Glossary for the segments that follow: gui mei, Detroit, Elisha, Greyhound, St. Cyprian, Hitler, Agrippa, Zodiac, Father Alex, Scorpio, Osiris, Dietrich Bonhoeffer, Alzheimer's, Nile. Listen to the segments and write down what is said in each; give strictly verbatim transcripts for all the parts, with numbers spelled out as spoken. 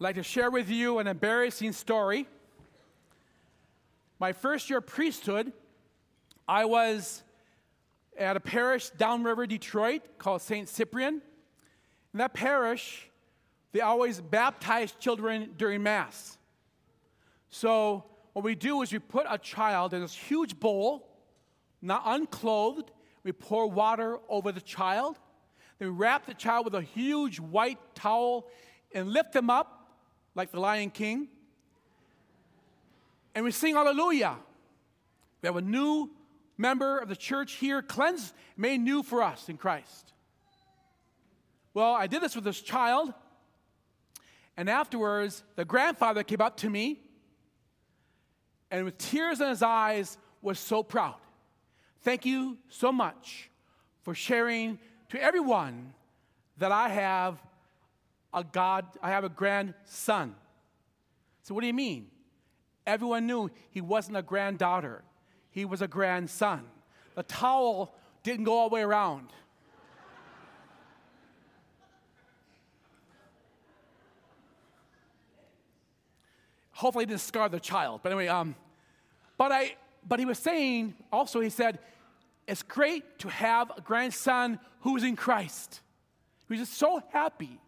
I'd like to share with you an embarrassing story. My first year of priesthood, I was at a parish downriver Detroit called Saint Cyprian. In that parish, they always baptize children during Mass. So what we do is we put a child in this huge bowl, not unclothed. We pour water over the child. Then we wrap the child with a huge white towel and lift him up like the Lion King. And we sing Hallelujah. We have a new member of the church here, cleansed, made new for us in Christ. Well, I did this with this child, and afterwards, the grandfather came up to me, and with tears in his eyes, was so proud. Thank you so much for sharing to everyone that I have a God, I have a grandson. So what do you mean? Everyone knew he wasn't a granddaughter. He was a grandson. The towel didn't go all the way around. Hopefully, it didn't scar the child. But anyway, um, but I, but he was saying also. He said, "It's great to have a grandson who's in Christ." He was just so happy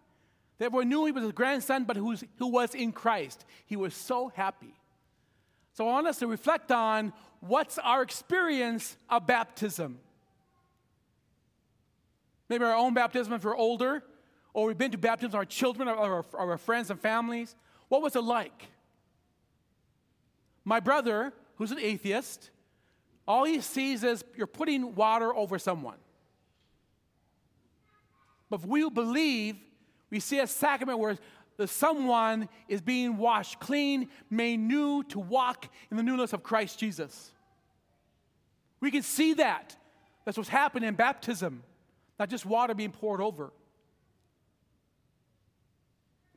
that everyone knew he was a grandson, but who's who was in Christ. He was so happy. So I want us to reflect on what's our experience of baptism. Maybe our own baptism if we're older, or we've been to baptisms of our children, or our, or our friends and families. What was it like? My brother, who's an atheist, all he sees is you're putting water over someone. But if we believe, we see a sacrament where the someone is being washed clean, made new to walk in the newness of Christ Jesus. We can see that. That's what's happened in baptism, not just water being poured over.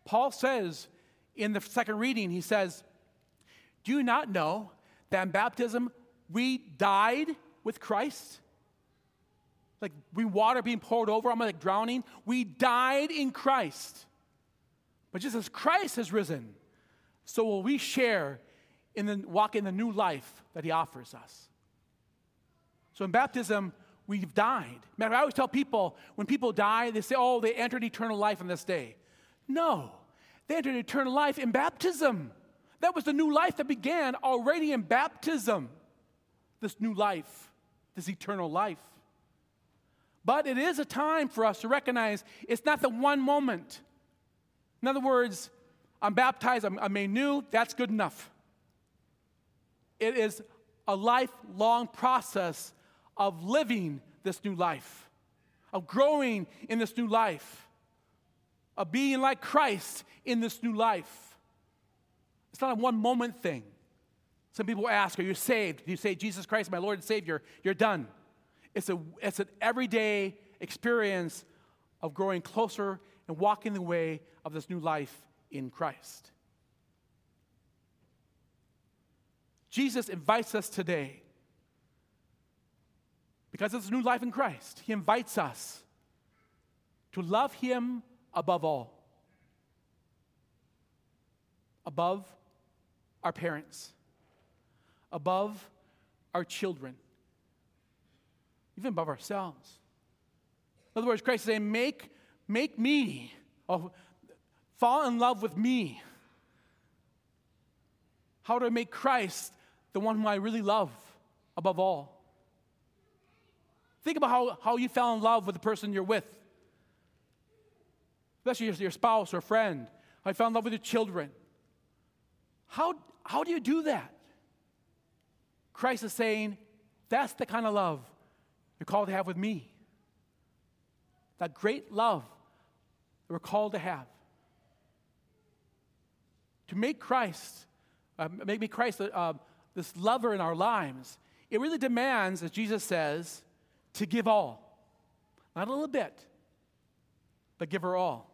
Paul says in the second reading, he says, do you not know that in baptism we died with Christ? Like we water being poured over, I'm like drowning. We died in Christ. But just as Christ has risen, so will we share in the walk in the new life that he offers us. So in baptism, we've died. Matter, I always tell people, when people die, they say, oh, they entered eternal life on this day. No, they entered eternal life in baptism. That was the new life that began already in baptism, this new life, this eternal life. But it is a time for us to recognize it's not the one moment. In other words, I'm baptized, I'm, I'm made new, that's good enough. It is a lifelong process of living this new life, of growing in this new life, of being like Christ in this new life. It's not a one-moment thing. Some people ask, are you saved? Do you say, Jesus Christ, my Lord and Savior, you're done. It's a it's an everyday experience of growing closer and walking the way of this new life in Christ. Jesus invites us today. Because it's a new life in Christ, he invites us to love him above all. Above our parents, above our children, even above ourselves. In other words, Christ is saying, make, make me, oh, fall in love with me. How do I make Christ the one whom I really love above all? Think about how, how you fell in love with the person you're with, especially your, your spouse or friend. How you fell in love with your children. How, how do you do that? Christ is saying, that's the kind of love you're called to have with me. That great love that we're called to have. To make Christ, uh, make me Christ uh, this lover in our lives, it really demands, as Jesus says, to give all. Not a little bit, but give her all.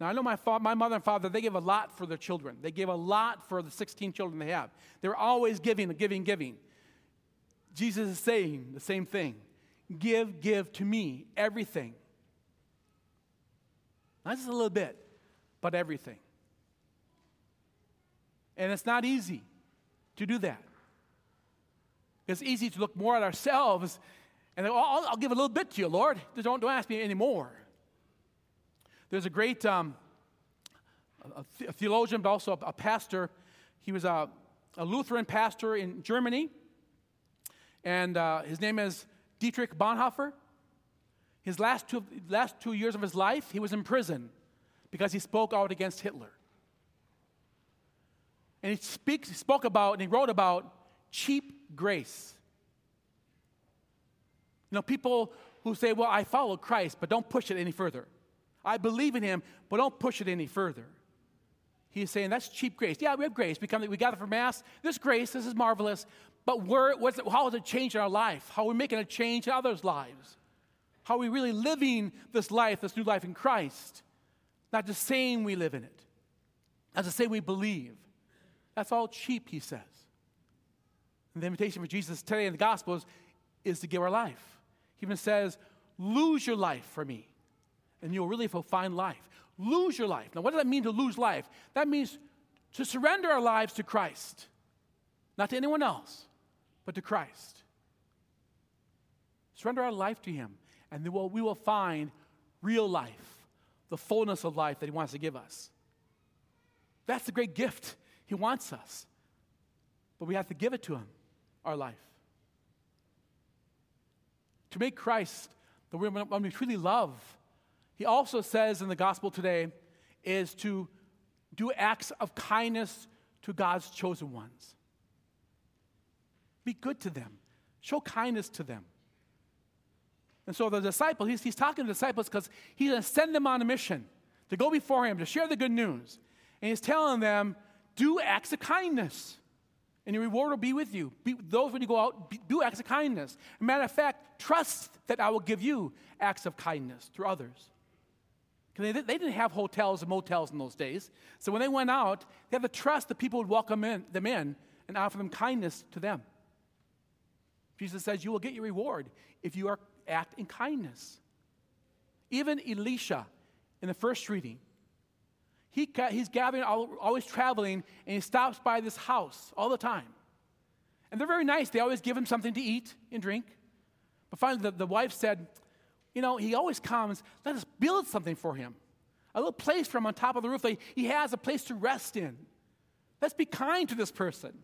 Now, I know my fa- my mother and father, they give a lot for their children. They give a lot for the sixteen children they have. They're always giving, giving, giving. Jesus is saying the same thing. Give, give to me everything. Not just a little bit, but everything. And it's not easy to do that. It's easy to look more at ourselves and then, oh, I'll, I'll give a little bit to you, Lord. Just don't, don't ask me anymore. There's a great um, a, a theologian, but also a, a pastor. He was a, a Lutheran pastor in Germany. And uh, his name is Dietrich Bonhoeffer. His last two, last two years of his life, he was in prison because he spoke out against Hitler. And he speaks, he spoke about and he wrote about cheap grace. You know, people who say, well, I follow Christ, but don't push it any further. I believe in him, but don't push it any further. He's saying that's cheap grace. Yeah, we have grace. We, come, we gather for Mass. This grace, this is marvelous. But where, what's it, how is it changing our life? How are we making a change in others' lives? How are we really living this life, this new life in Christ? Not just saying we live in it. Not just saying we believe. That's all cheap, he says. And the invitation for Jesus today in the Gospels is to give our life. He even says, lose your life for me, and you'll really find life. Lose your life. Now, what does that mean to lose life? That means to surrender our lives to Christ. Not to anyone else, but to Christ. Surrender our life to him, and then we will find real life, the fullness of life that he wants to give us. That's the great gift he wants us. But we have to give it to him, our life. To make Christ the one we truly love, he also says in the gospel today, is to do acts of kindness to God's chosen ones. Be good to them. Show kindness to them. And so the disciple, he's, he's talking to the disciples because he's going to send them on a mission to go before him, to share the good news. And he's telling them, do acts of kindness, and your reward will be with you. Be, those when you go out, be, do acts of kindness. As a matter of fact, trust that I will give you acts of kindness through others. Because they, they didn't have hotels and motels in those days. So when they went out, they had to trust that people would welcome in, them in and offer them kindness to them. Jesus says, you will get your reward if you are act in kindness. Even Elisha, in the first reading, he, he's gathering, always traveling, and he stops by this house all the time. And they're very nice. They always give him something to eat and drink. But finally, the, the wife said, you know, he always comes. Let us build something for him. A little place for him on top of the roof. Like he has a place to rest in. Let's be kind to this person.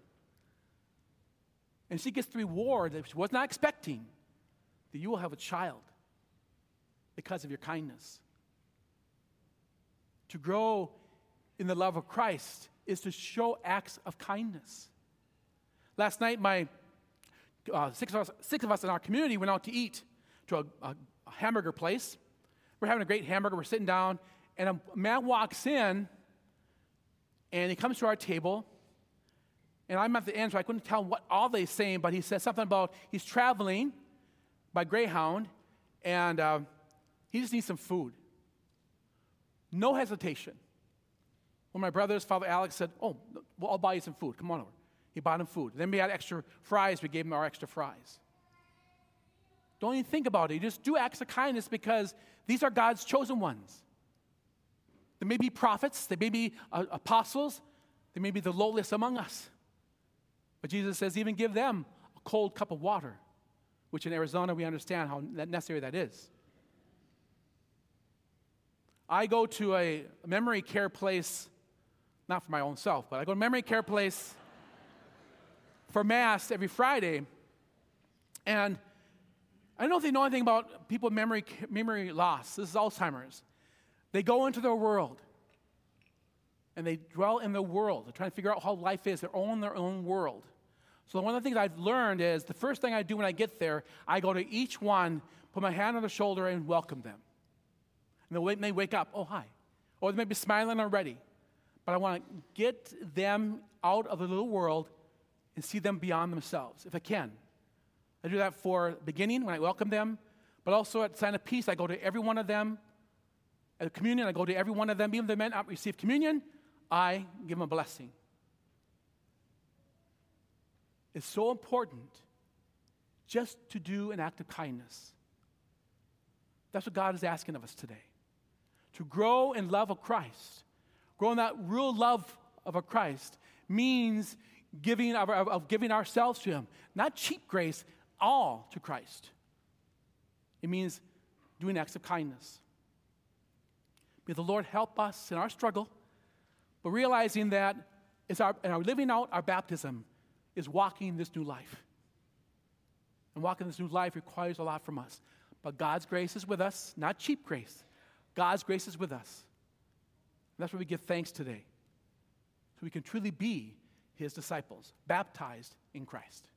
And she gets the reward that she was not expecting, that you will have a child because of your kindness. To grow in the love of Christ is to show acts of kindness. Last night, my uh, six, of us, six of us in our community went out to eat to a, a hamburger place. We're having a great hamburger. We're sitting down, and a man walks in, and he comes to our table. And I'm at the end, so I couldn't tell what all they're saying, but he says something about he's traveling by Greyhound, and uh, he just needs some food. No hesitation. One of my brothers, Father Alex, said, oh, well, I'll buy you some food. Come on over. He bought him food. Then we had extra fries. We gave him our extra fries. Don't even think about it. You just do acts of kindness because these are God's chosen ones. They may be prophets. They may be uh, apostles. They may be the lowliest among us. But Jesus says, even give them a cold cup of water, which in Arizona we understand how necessary that is. I go to a memory care place, not for my own self, but I go to a memory care place for Mass every Friday. And I don't know if they know anything about people with memory, memory loss. This is Alzheimer's. They go into their world. And they dwell in the world. They're trying to figure out how life is. They're all in their own world. So one of the things I've learned is the first thing I do when I get there, I go to each one, put my hand on their shoulder, and welcome them. And they may wake up, oh, hi. Or they may be smiling already. But I want to get them out of the little world and see them beyond themselves, if I can. I do that for the beginning when I welcome them, but also at Sign of Peace, I go to every one of them. At communion, I go to every one of them. Even if they may not receive communion, I give them a blessing. It's so important just to do an act of kindness. That's what God is asking of us today. To grow in love of Christ, grow in that real love of a Christ means giving of, of giving ourselves to him. Not cheap grace, all to Christ. It means doing acts of kindness. May the Lord help us in our struggle, but realizing that it's our, and our living out our baptism is walking this new life. And walking this new life requires a lot from us. But God's grace is with us, not cheap grace. God's grace is with us. And that's where we give thanks today, so we can truly be his disciples, baptized in Christ.